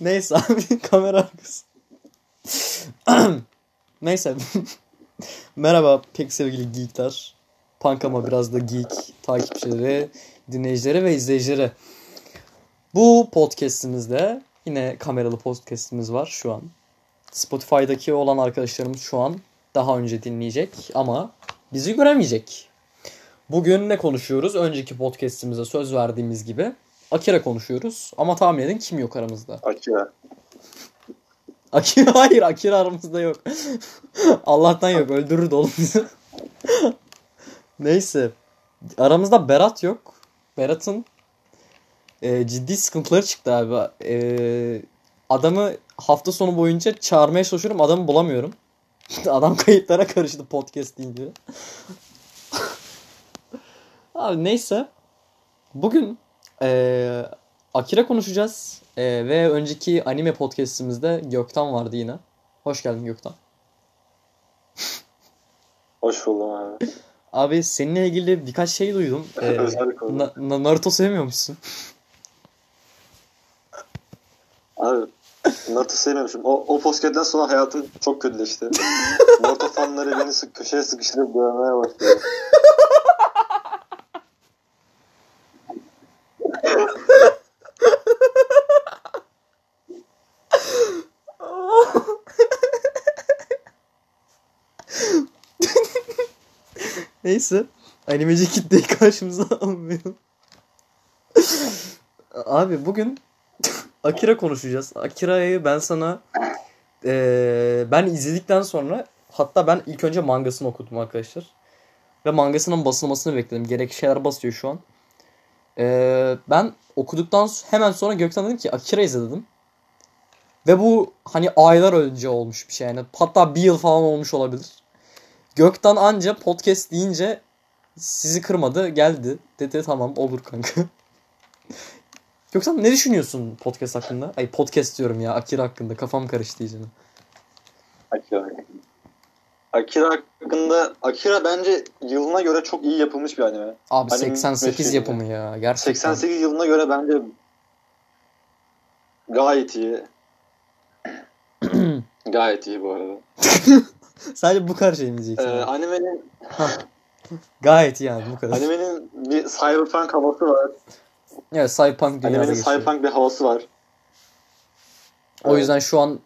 Neyse abi kamera arkası. Neyse. Merhaba pek sevgili geekler. Punk ama biraz da geek takipçileri, dinleyicileri ve izleyicileri. Bu podcast'imizde yine kameralı podcast'imiz var şu an. Spotify'daki olan arkadaşlarımız şu an daha önce dinleyecek ama bizi göremeyecek. Bugün ne konuşuyoruz? Önceki podcast'imize söz verdiğimiz gibi Akira konuşuyoruz. Ama tahmin edin kim yok aramızda? Akira hayır, Akira aramızda yok. Allah'tan yok, öldürürdü oğlum bizi. Neyse. Aramızda Berat yok. Berat'ın ciddi sıkıntıları çıktı abi. Adamı hafta sonu boyunca çağırmaya çalışıyorum, adamı bulamıyorum. Adam kayıtlara karıştı podcast deyince. Abi neyse. Bugün Akira konuşacağız. Ve önceki anime podcastimizde Göktan vardı yine. Hoş geldin Göktan. Hoş buldum abi. Abi seninle ilgili birkaç şey duydum. Naruto sevmiyor musun? Abi Naruto sevmemişim. O podcast'ten sonra hayatım çok kötüleşti. Naruto fanları beni köşeye sıkıştırıp dövmeye başladı. Neyse. Animeci kitleyi karşımıza almayalım. Abi bugün Akira konuşacağız. Akira'yı ben sana ben izledikten sonra, hatta ben ilk önce mangasını okudum arkadaşlar. Ve mangasının basılmasını bekledim. Gerekli şeyler basıyor şu an. Ben okuduktan hemen sonra Gökten dedim ki Akira izledim. Ve bu hani aylar önce olmuş bir şey yani. Hatta bir yıl falan olmuş olabilir. Gökten anca podcast deyince sizi kırmadı, geldi. Dedi tamam olur kanka. Gökten ne düşünüyorsun podcast hakkında? Ay podcast diyorum ya, Akira hakkında, kafam karıştı iyice. Akira hakkında, Akira bence yılına göre çok iyi yapılmış bir anime. Abi anime 88 yapımı ya gerçekten. 88 yılına göre bence gayet iyi. Gayet iyi bu arada. Sadece bu kadar şey mi diyeceksin? Animenin... Gayet yani bu kadar. Animenin bir cyberpunk havası var. Evet, cyberpunk dünyada animenin geçiyor. Cyberpunk bir havası var. O yüzden şu an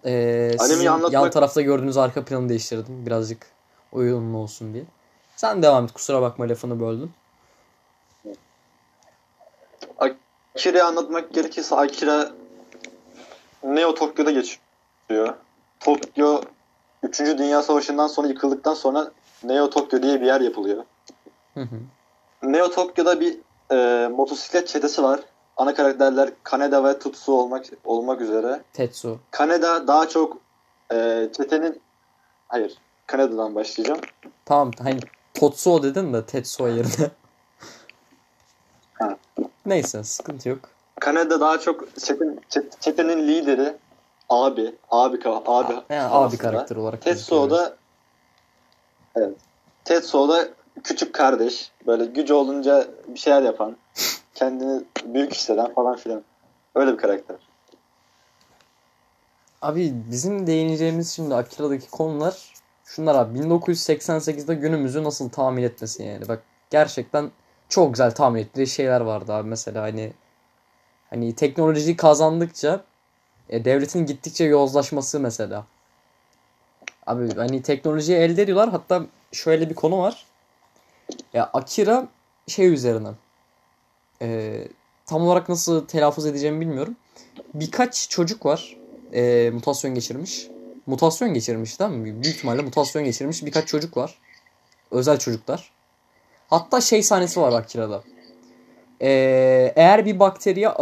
sizin yan tarafta gördüğünüz arka planı değiştirdim. Birazcık uyumlu olsun diye. Sen devam et, kusura bakma lafını böldüm. Akira'yı anlatmak gerekirse Akira Neo Tokyo'da geçiyor. Tokyo 3. Dünya Savaşı'ndan sonra yıkıldıktan sonra Neo Tokyo diye bir yer yapılıyor. Hı hı. Neo Tokyo'da bir motosiklet çetesi var. Ana karakterler Kaneda ve Tetsuo olmak üzere. Tetsuo. Kaneda daha çok çetenin... Hayır, Kaneda'dan başlayacağım. Tamam, hani Tetsuo dedin de Tetsuo yerine. Neyse, sıkıntı yok. Kaneda daha çok çetenin lideri. Abi karakter olarak. Tetsuo da küçük kardeş, böyle gücü olunca bir şeyler yapan, kendini büyük hisseden falan filan. Öyle bir karakter. Abi bizim değineceğimiz şimdi Akira'daki konular şunlar abi. 1988'de günümüzü nasıl tahmin etmesi yani. Bak gerçekten çok güzel tahmin ettiği şeyler vardı abi. Mesela hani teknolojiyi kazandıkça devletin gittikçe yozlaşması mesela. Abi hani teknolojiyi elde ediyorlar. Hatta şöyle bir konu var. Ya Akira şey üzerine. Tam olarak nasıl telaffuz edeceğimi bilmiyorum. Birkaç çocuk var. Mutasyon geçirmiş. Mutasyon geçirmiş değil mi? Büyük ihtimalle mutasyon geçirmiş birkaç çocuk var. Özel çocuklar. Hatta şey sahnesi var Akira'da. Eğer bir bakteriye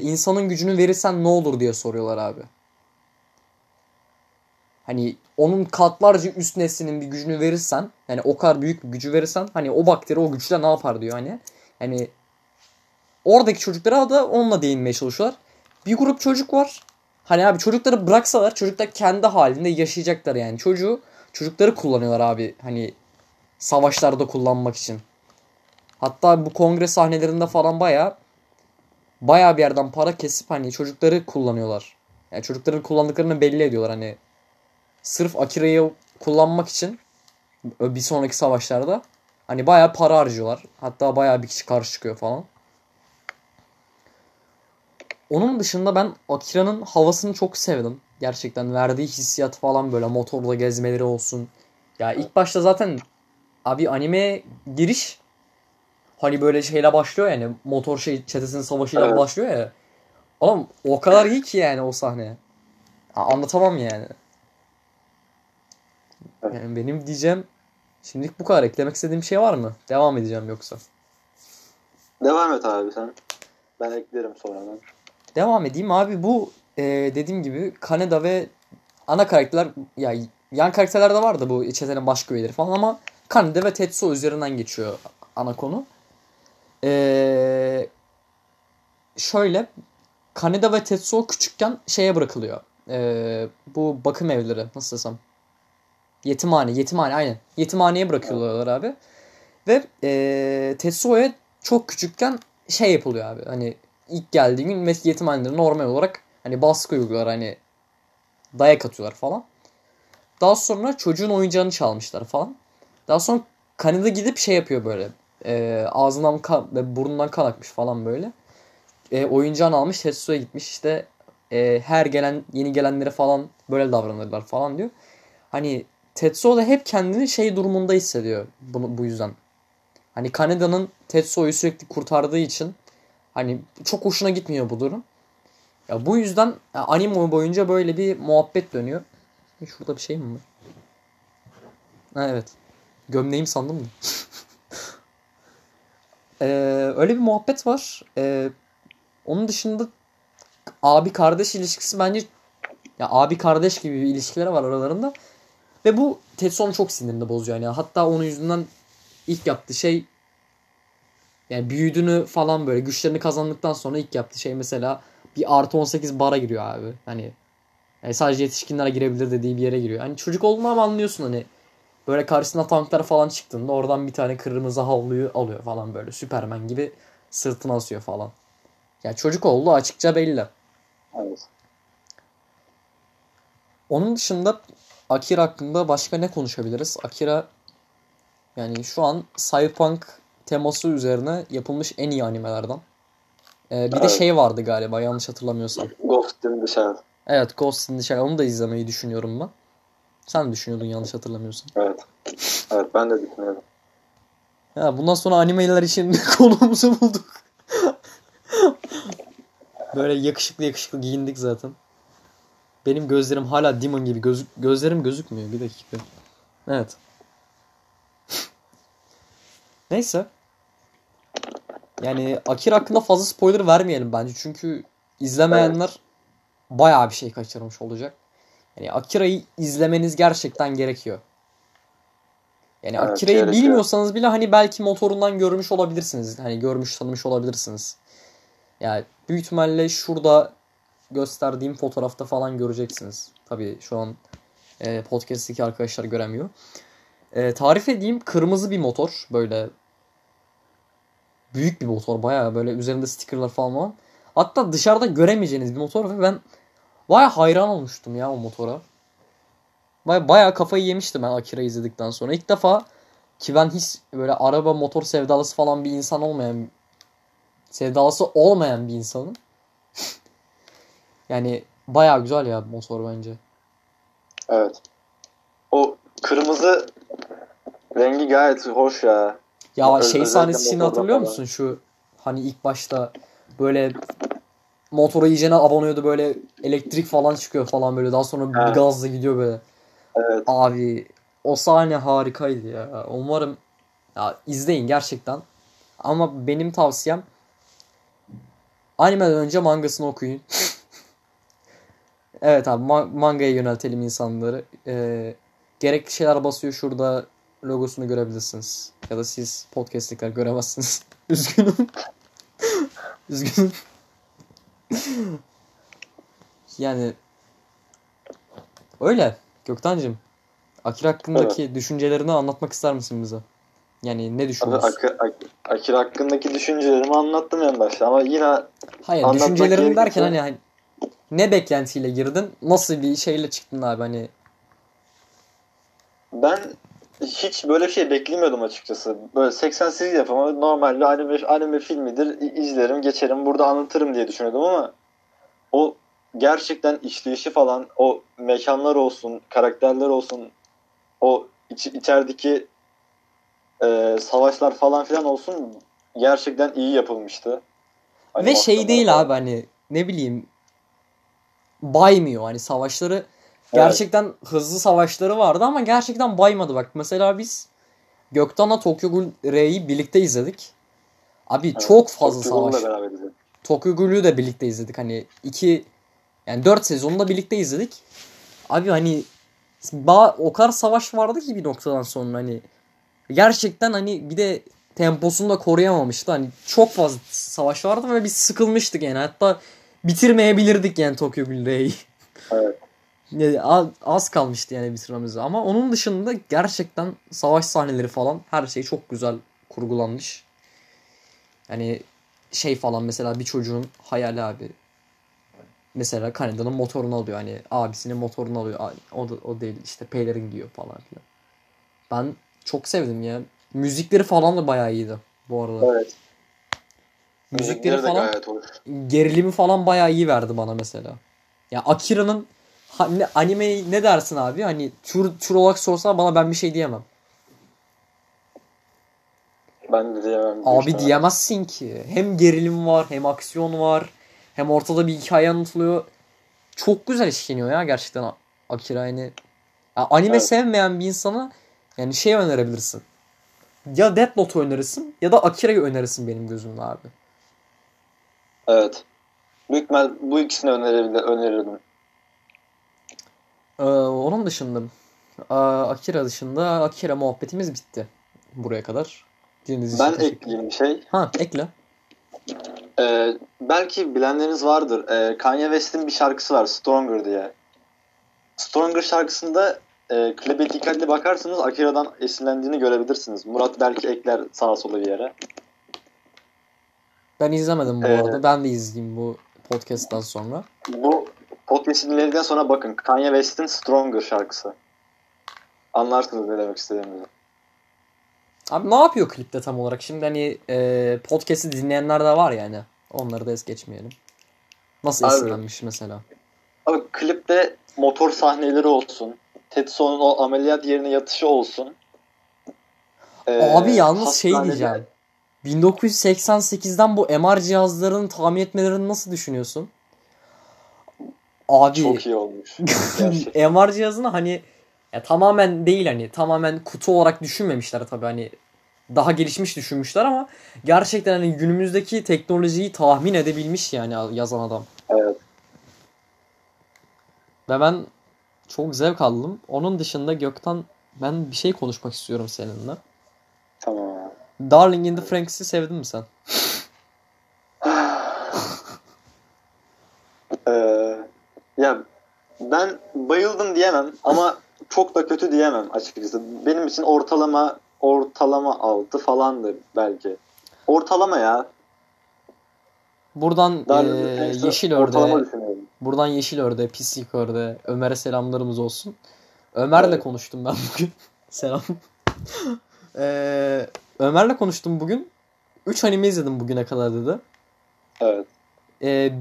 insanın gücünü verirsen ne olur diye soruyorlar abi. Hani onun katlarca üst neslinin bir gücünü verirsen, yani o kadar büyük bir gücü verirsen hani o bakteri o güçle ne yapar diyor hani. Hani oradaki çocuklara da onunla değinmeye çalışıyorlar. Bir grup çocuk var. Hani abi çocukları bıraksalar çocuklar kendi halinde yaşayacaklar yani. Çocukları kullanıyorlar abi hani savaşlarda kullanmak için. Hatta bu kongre sahnelerinde falan bayağı bayağı bir yerden para kesip hani çocukları kullanıyorlar. Yani çocukların kullandıklarını belli ediyorlar hani. Sırf Akira'yı kullanmak için bir sonraki savaşlarda hani bayağı para harcıyorlar. Hatta bayağı bir kişi karşı çıkıyor falan. Onun dışında ben Akira'nın havasını çok sevdim. Gerçekten verdiği hissiyat falan, böyle motorla gezmeleri olsun. Ya ilk başta zaten abi anime giriş hani böyle şeyle başlıyor yani. Motor çetesinin savaşıyla evet. Başlıyor ya. Oğlum o kadar iyi ki yani o sahne. Ha, anlatamam yani. Yani benim diyeceğim şimdilik bu kadar. Eklemek istediğim şey var mı? Devam edeceğim yoksa. Devam et abi sen. Ben eklerim sonradan. Devam edeyim abi. Bu dediğim gibi Kaneda ve ana karakterler, ya yan karakterler de var da bu çetenin başka üyeleri falan, ama Kaneda ve Tetsuo üzerinden geçiyor ana konu. Şöyle Kaneda ve Tetsuo küçükken şeye bırakılıyor. Bu bakım evleri, nasıl desem, yetimhane aynen. Yetimhaneye bırakıyorlar abi. Ve Tetsuo'ya çok küçükken şey yapılıyor abi. Hani ilk geldiği gün yetimhaneleri normal olarak hani baskı uyguluyorlar, hani dayak atıyorlar falan. Daha sonra çocuğun oyuncağını çalmışlar falan. Daha sonra Kaneda gidip şey yapıyor böyle. Ağzından kan, burnundan kan akmış falan böyle. Oyuncağını almış, Tetsuo'ya gitmiş işte. Her gelen, yeni gelenlere falan böyle davranırlar falan diyor. Hani Tetsuo da hep kendini şey durumunda hissediyor bunu, bu yüzden. Hani Kaneda'nın Tetsuo'yu sürekli kurtardığı için hani çok hoşuna gitmiyor bu durum. Ya bu yüzden ya, anime boyunca böyle bir muhabbet dönüyor. Şurada bir şey mi var? Ha, evet. Gömleğim sandım mı? Öyle bir muhabbet var. Onun dışında abi kardeş ilişkisi bence, ya abi kardeş gibi bir ilişkileri var aralarında. Ve bu Tetsuo'nun çok sinirini bozuyor yani. Hatta onun yüzünden ilk yaptığı şey, yani büyüdüğünü falan böyle güçlerini kazandıktan sonra ilk yaptığı şey mesela bir +18 bara giriyor abi. Hani yani sadece yetişkinlere girebilir dediği bir yere giriyor. Hani çocuk olduğunu ama anlıyorsun hani. Böyle karşısına tanklar falan çıktığında oradan bir tane kırmızı havluyu alıyor falan böyle. Süpermen gibi sırtına asıyor falan. Yani çocuk olduğu açıkça belli. Evet. Onun dışında Akira hakkında başka ne konuşabiliriz? Akira yani şu an cyberpunk teması üzerine yapılmış en iyi animelerden. Bir de şey vardı galiba, yanlış hatırlamıyorsam. Ghost in the Shell. Evet, Ghost in the Shell. Onu da izlemeyi düşünüyorum ben. Sen düşünüyordun yanlış hatırlamıyorsam. Evet. Evet, ben de düşünüyordum. Ya bundan sonra animeler için konumuzu bulduk. Böyle yakışıklı giyindik zaten. Benim gözlerim hala Demon gibi. Gözlerim gözükmüyor. Bir dakika. Evet. Neyse. Yani Akira hakkında fazla spoiler vermeyelim bence. Çünkü izlemeyenler bayağı bir şey kaçırmış olacak. Yani Akira'yı izlemeniz gerçekten gerekiyor. Yani evet, Akira'yı gerekiyor. Bilmiyorsanız bile hani belki motorundan görmüş olabilirsiniz. Hani görmüş, tanımış olabilirsiniz. Yani büyük ihtimalle şurada gösterdiğim fotoğrafta falan göreceksiniz. Tabii şu an podcast'teki arkadaşlar göremiyor. Tarif edeyim, kırmızı bir motor, böyle büyük bir motor, bayağı böyle üzerinde sticker'lar falan var. Hatta dışarıda göremeyeceğiniz bir motor ve ben bayağı hayran olmuştum ya o motora. Bayağı kafayı yemiştim ben Akira'yı izledikten sonra. İlk defa ki ben hiç böyle araba motor sevdalısı falan bir insan olmayan, bir insanım. Yani bayağı güzel ya motor bence. Evet. O kırmızı rengi gayet hoş ya. Ya şey sahnesini hatırlıyor musun? Şu hani ilk başta böyle motora iyicene abanıyordu, böyle elektrik falan çıkıyor falan böyle. Daha sonra bir gazla gidiyor böyle. Evet. Abi o sahne harikaydı ya. Umarım ya izleyin gerçekten. Ama benim tavsiyem animeden önce mangasını okuyun. Evet abi, mangaya yöneltelim insanları. Gerekli şeyler basıyor, şurada logosunu görebilirsiniz. Ya da siz podcast'likler göremezsiniz. Üzgünüm. Yani öyle Göktancığım. Akira hakkındaki düşüncelerini anlatmak ister misin bize? Yani ne düşünüyorsun? Akira hakkındaki düşüncelerimi anlattım en başta ama yine... Hayır, düşüncelerimi derken hani ne beklentiyle girdin? Nasıl bir şeyle çıktın abi hani? Ben hiç böyle bir şey beklemiyordum açıkçası. Böyle 88 yapımı normal anime filmidir, izlerim, geçerim, burada anlatırım diye düşünüyordum ama o gerçekten işleyişi falan, o mekanlar olsun, karakterler olsun, o içerideki savaşlar falan filan olsun gerçekten iyi yapılmıştı. Hani ve şey değil falan. Abi hani ne bileyim baymıyor hani savaşları. Gerçekten evet. Hızlı savaşları vardı ama gerçekten baymadı bak. Mesela biz Göktan'la Tokyo Ghoul R'yi birlikte izledik. Abi evet, çok fazla savaş. Tokyo Ghoul'u da birlikte izledik. Hani 4 sezonu da birlikte izledik. Abi hani o kadar savaş vardı ki bir noktadan sonra hani gerçekten hani bir de temposunu da koruyamamıştı. Hani çok fazla savaş vardı ve biz sıkılmıştık yani. Hatta bitirmeyebilirdik yani Tokyo Ghoul R'yi. Evet. Az kalmıştı yani bitirmemize ama onun dışında gerçekten savaş sahneleri falan her şey çok güzel kurgulanmış. Yani şey falan mesela bir çocuğun hayali abi. Mesela Kaneda'nın motorunu alıyor hani abisinin motorunu alıyor. O değil işte pelerin giyiyor falan filan. Ben çok sevdim ya. Müzikleri falan da bayağı iyiydi bu arada. Evet. Müzikleri falan gerilimi falan bayağı iyi verdi bana mesela. Ya Akira'nın animeyi ne dersin abi? Hani tür olarak sorsan bana ben bir şey diyemem. Ben de diyemem. Abi diyemezsin ki. Hem gerilim var, hem aksiyon var, hem ortada bir hikaye anlatılıyor. Çok güzel işleniyor ya gerçekten Akira hani. Ya anime evet. Sevmeyen bir insana yani şey önerebilirsin. Ya Death Note önerirsin ya da Akira'yı önerirsin benim gözümde abi. Evet. Büyük ihtimal bu ikisini önerirdim. Onun dışında Akira dışında Akira muhabbetimiz bitti buraya kadar. Ben ekleyeyim bir şey. Ha ekle. Belki bilenleriniz vardır. Kanye West'in bir şarkısı var Stronger diye. Stronger şarkısında klibe dikkatli bakarsanız Akira'dan esinlendiğini görebilirsiniz. Murat belki ekler sağa sola bir yere. Ben izlemedim bu arada. Ben de izleyeyim bu podcast'tan sonra. Bu podcast'i dinledikten sonra bakın. Kanye West'in Stronger şarkısı. Anlarsınız ne demek istediğimi. Abi ne yapıyor klipte tam olarak? Şimdi hani podcast'i dinleyenler de var yani. Onları da es geçmeyelim. Nasıl esinlenmiş mesela? Abi klipte motor sahneleri olsun. Tetsuo'nun o ameliyat yerine yatışı olsun. Abi yalnız şey diyeceğim. 1988'den bu MR cihazlarının tahmin etmelerini nasıl düşünüyorsun? Abi çok iyi olmuş. MR cihazını hani tamamen değil hani tamamen kutu olarak düşünmemişler tabii hani daha gelişmiş düşünmüşler ama gerçekten hani günümüzdeki teknolojiyi tahmin edebilmiş yani yazan adam. Evet. Ve ben çok zevk aldım. Onun dışında Göktan ben bir şey konuşmak istiyorum seninle. Tamam. Darling in the Franks'i sevdin mi sen? Ya ben bayıldım diyemem ama çok da kötü diyemem açıkçası. Benim için ortalama 6 falandı belki. Ortalama ya. Buradan Yeşil Örde'ye, Pislik Örde'ye, Ömer'e selamlarımız olsun. Ömer'le konuştum ben bugün. Selam. Ömer'le konuştum bugün. 3 anime izledim bugüne kadar dedi. Evet.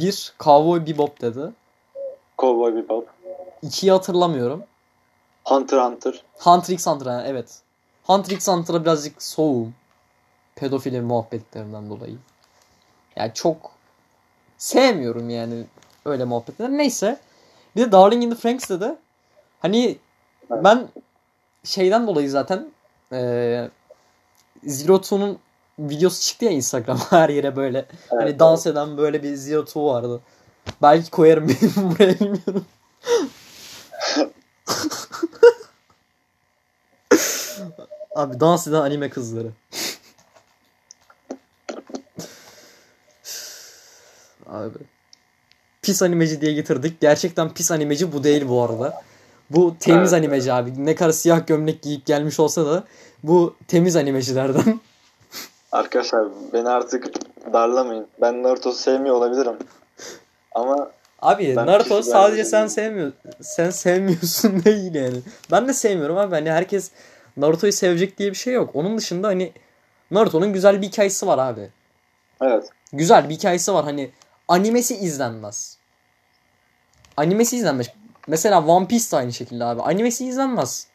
1 Cowboy Bebop dedi. Cowboy Bebop. 2'yi hatırlamıyorum. Hunter x Hunter evet. Hunter x Hunter'a birazcık soğuğum. Pedofili muhabbetlerinden dolayı. Yani çok sevmiyorum yani öyle muhabbetler. Neyse. Bir de Darling in the Franks'te de hani evet. Ben şeyden dolayı zaten Zero Two'nun videosu çıktı ya Instagram'a her yere böyle. Evet, hani dans eden böyle bir Zero Two vardı. Belki koyarım benim buraya bilmiyorum. Abi dans eden anime kızları. Abi. Pis animeci diye getirdik. Gerçekten pis animeci bu değil bu arada. Bu temiz animeci abi. Ne kadar siyah gömlek giyip gelmiş olsa da bu temiz animecilerden. Arkadaşlar beni artık darlamayın. Ben Naruto sevmiyor olabilirim. Ama abi Naruto sadece sen sevmiyorsun. Sen sevmiyorsun değil yani. Ben de sevmiyorum abi. Hani herkes Naruto'yu sevecek diye bir şey yok. Onun dışında hani Naruto'nun güzel bir hikayesi var abi. Evet. Güzel bir hikayesi var. Hani animesi izlenmez. Animesi izlenmez. Mesela One Piece de aynı şekilde abi. Animesi izlenmez.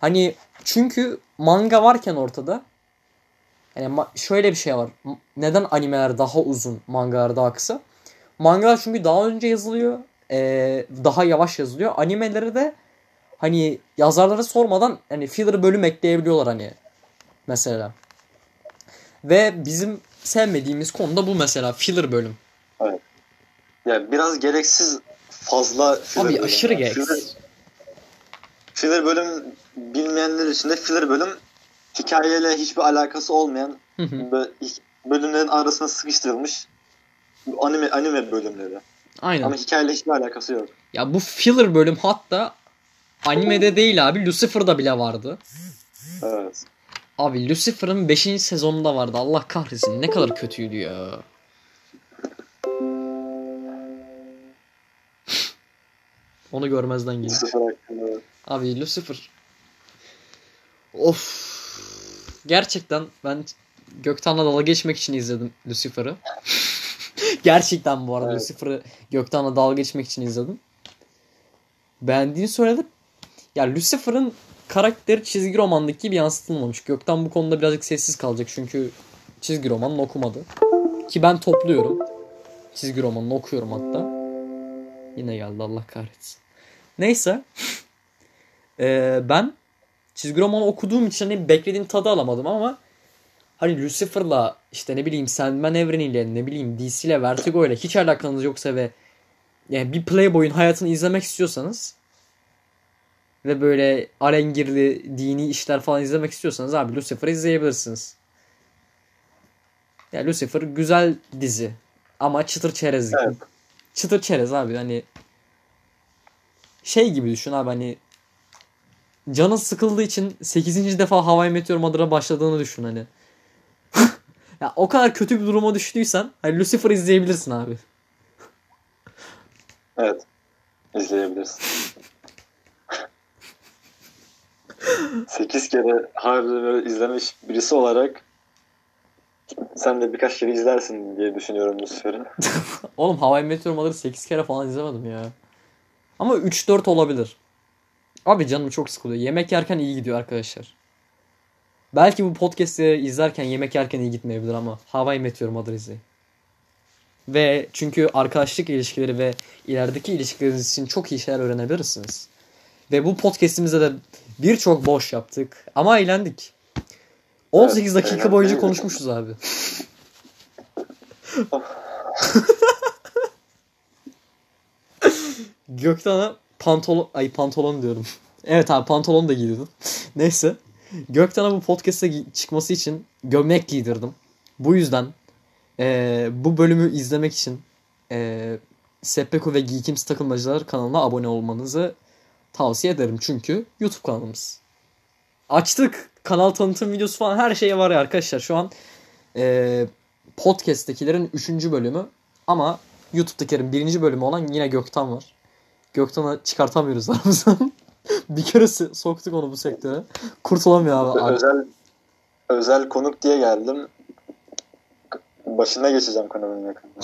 Hani çünkü manga varken ortada. Yani şöyle bir şey var. Neden animeler daha uzun, mangalar daha kısa? Mangalar çünkü daha önce yazılıyor. Daha yavaş yazılıyor. Animeleri de hani yazarlara sormadan hani filler bölüm ekleyebiliyorlar hani. Mesela. Ve bizim sevmediğimiz konu da bu mesela. Filler bölüm. Evet. Yani biraz gereksiz fazla filler abi bölüm. Aşırı gereksiz. Filler bölüm bilmeyenler için de filler bölüm hikayeyle hiçbir alakası olmayan bölümlerin arasına sıkıştırılmış anime bölümleri. Aynen. Ama hikayeyle hiçbir alakası yok. Ya bu filler bölüm hatta animede değil abi. Lucifer'da bile vardı. Evet. Abi Lucifer'ın 5. sezonunda vardı. Allah kahretsin. Ne kadar kötüydü ya. Onu görmezden gelin. Lucifer hakkında. Abi Lucifer. Of. Gerçekten ben Göktan'la dalga geçmek için izledim Lucifer'ı. Gerçekten bu arada evet. Lucifer'ı Göktan'la dalga geçmek için izledim. Beğendiğini söyledim. Ya Lucifer'ın karakteri çizgi romandaki gibi yansıtılmamış. Göktan bu konuda birazcık sessiz kalacak çünkü çizgi romanını okumadı. Ki ben topluyorum. Çizgi romanını okuyorum hatta. Yine geldi Allah kahretsin. Neyse. Ben çizgi romanı okuduğum için hani beklediğim tadı alamadım ama hani Lucifer'la işte ne bileyim Sandman evreniyle ne bileyim DC'yle Vertigo'yla hiç alakanız yoksa ve yani bir Playboy'un hayatını izlemek istiyorsanız ve böyle alengirli dini işler falan izlemek istiyorsanız abi Lucifer'ı izleyebilirsiniz. Yani Lucifer güzel dizi ama çıtır çerezlik. Evet. Çıtır çerez abi hani şey gibi düşün abi hani canın sıkıldığı için 8. defa Hawaii Meteor Mother'a başladığını düşün hani. Ya o kadar kötü bir duruma düştüysen hani Lucifer izleyebilirsin abi. Evet. İzleyebilirsin. 8 kere harbiden izlemiş birisi olarak sen de birkaç kere izlersin diye düşünüyorum Lucifer'ı. Oğlum Hawaii Meteor Mother'ı 8 kere falan izlemedim ya. Ama 3-4 olabilir. Abi canım çok sıkılıyor. Yemek yerken iyi gidiyor arkadaşlar. Belki bu podcast'i izlerken yemek yerken iyi gitmeyebilir ama Hawaii Meteor Mother izleyin. Ve çünkü arkadaşlık ilişkileri ve ilerideki ilişkileriniz için çok iyi şeyler öğrenebilirsiniz. Ve bu podcast'imizde de birçok boş yaptık ama eğlendik. 18 dakika eğlendim boyunca konuşmuşuz abi. Göktan'a pantolon diyorum. Evet abi pantolon da giydirdim. Neyse. Göktan'a bu podcast'a çıkması için gömlek giydirdim. Bu yüzden bu bölümü izlemek için Seppeku ve Geekimsi Takılmacılar kanalına abone olmanızı tavsiye ederim. Çünkü YouTube kanalımız. Açtık. Kanal tanıtım videosu falan her şeye var ya arkadaşlar. Şu an podcast'tekilerin 3. bölümü ama YouTube'dakilerin 1. bölümü olan yine Göktan var. Göktan'a çıkartamıyoruz aramızdan. Bir kere soktuk onu bu sektöre. Kurtulamıyor abi. Özel konuk diye geldim. Başına geçeceğim kanalın yakında.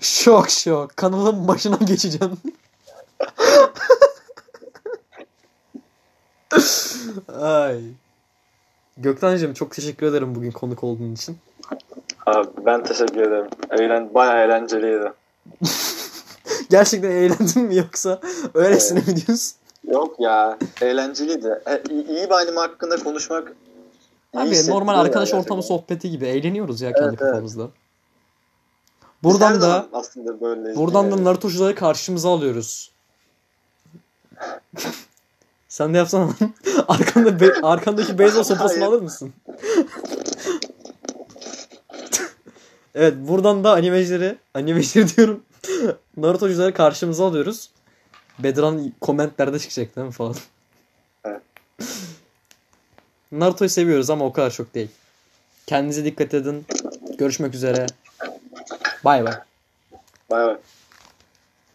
Şok. Kanalın başına geçeceğim. Ay. Göktan'cığım çok teşekkür ederim bugün konuk olduğun için. Abi ben teşekkür ederim. Bayağı eğlenceliydi. Gerçekten eğlendin mi yoksa öylesine mi diyorsun? Yok ya eğlenceliydi. İyi bir anime hakkında konuşmak abi normal arkadaş ortamı sohbeti gibi eğleniyoruz ya kendi kafamızda. Evet. Buradan da aslında böyle buradan da Naruto'cuları karşımıza alıyoruz. Sen de yapsana. Arkandaki beyzbol sopasını alır mısın? Evet buradan da animecileri diyorum. Naruto'cuları karşımıza alıyoruz. Bedran komentlerde çıkacak değil mi falan. Evet. Naruto'yu seviyoruz ama o kadar çok değil. Kendinize dikkat edin. Görüşmek üzere. Bay bay. Bay bay.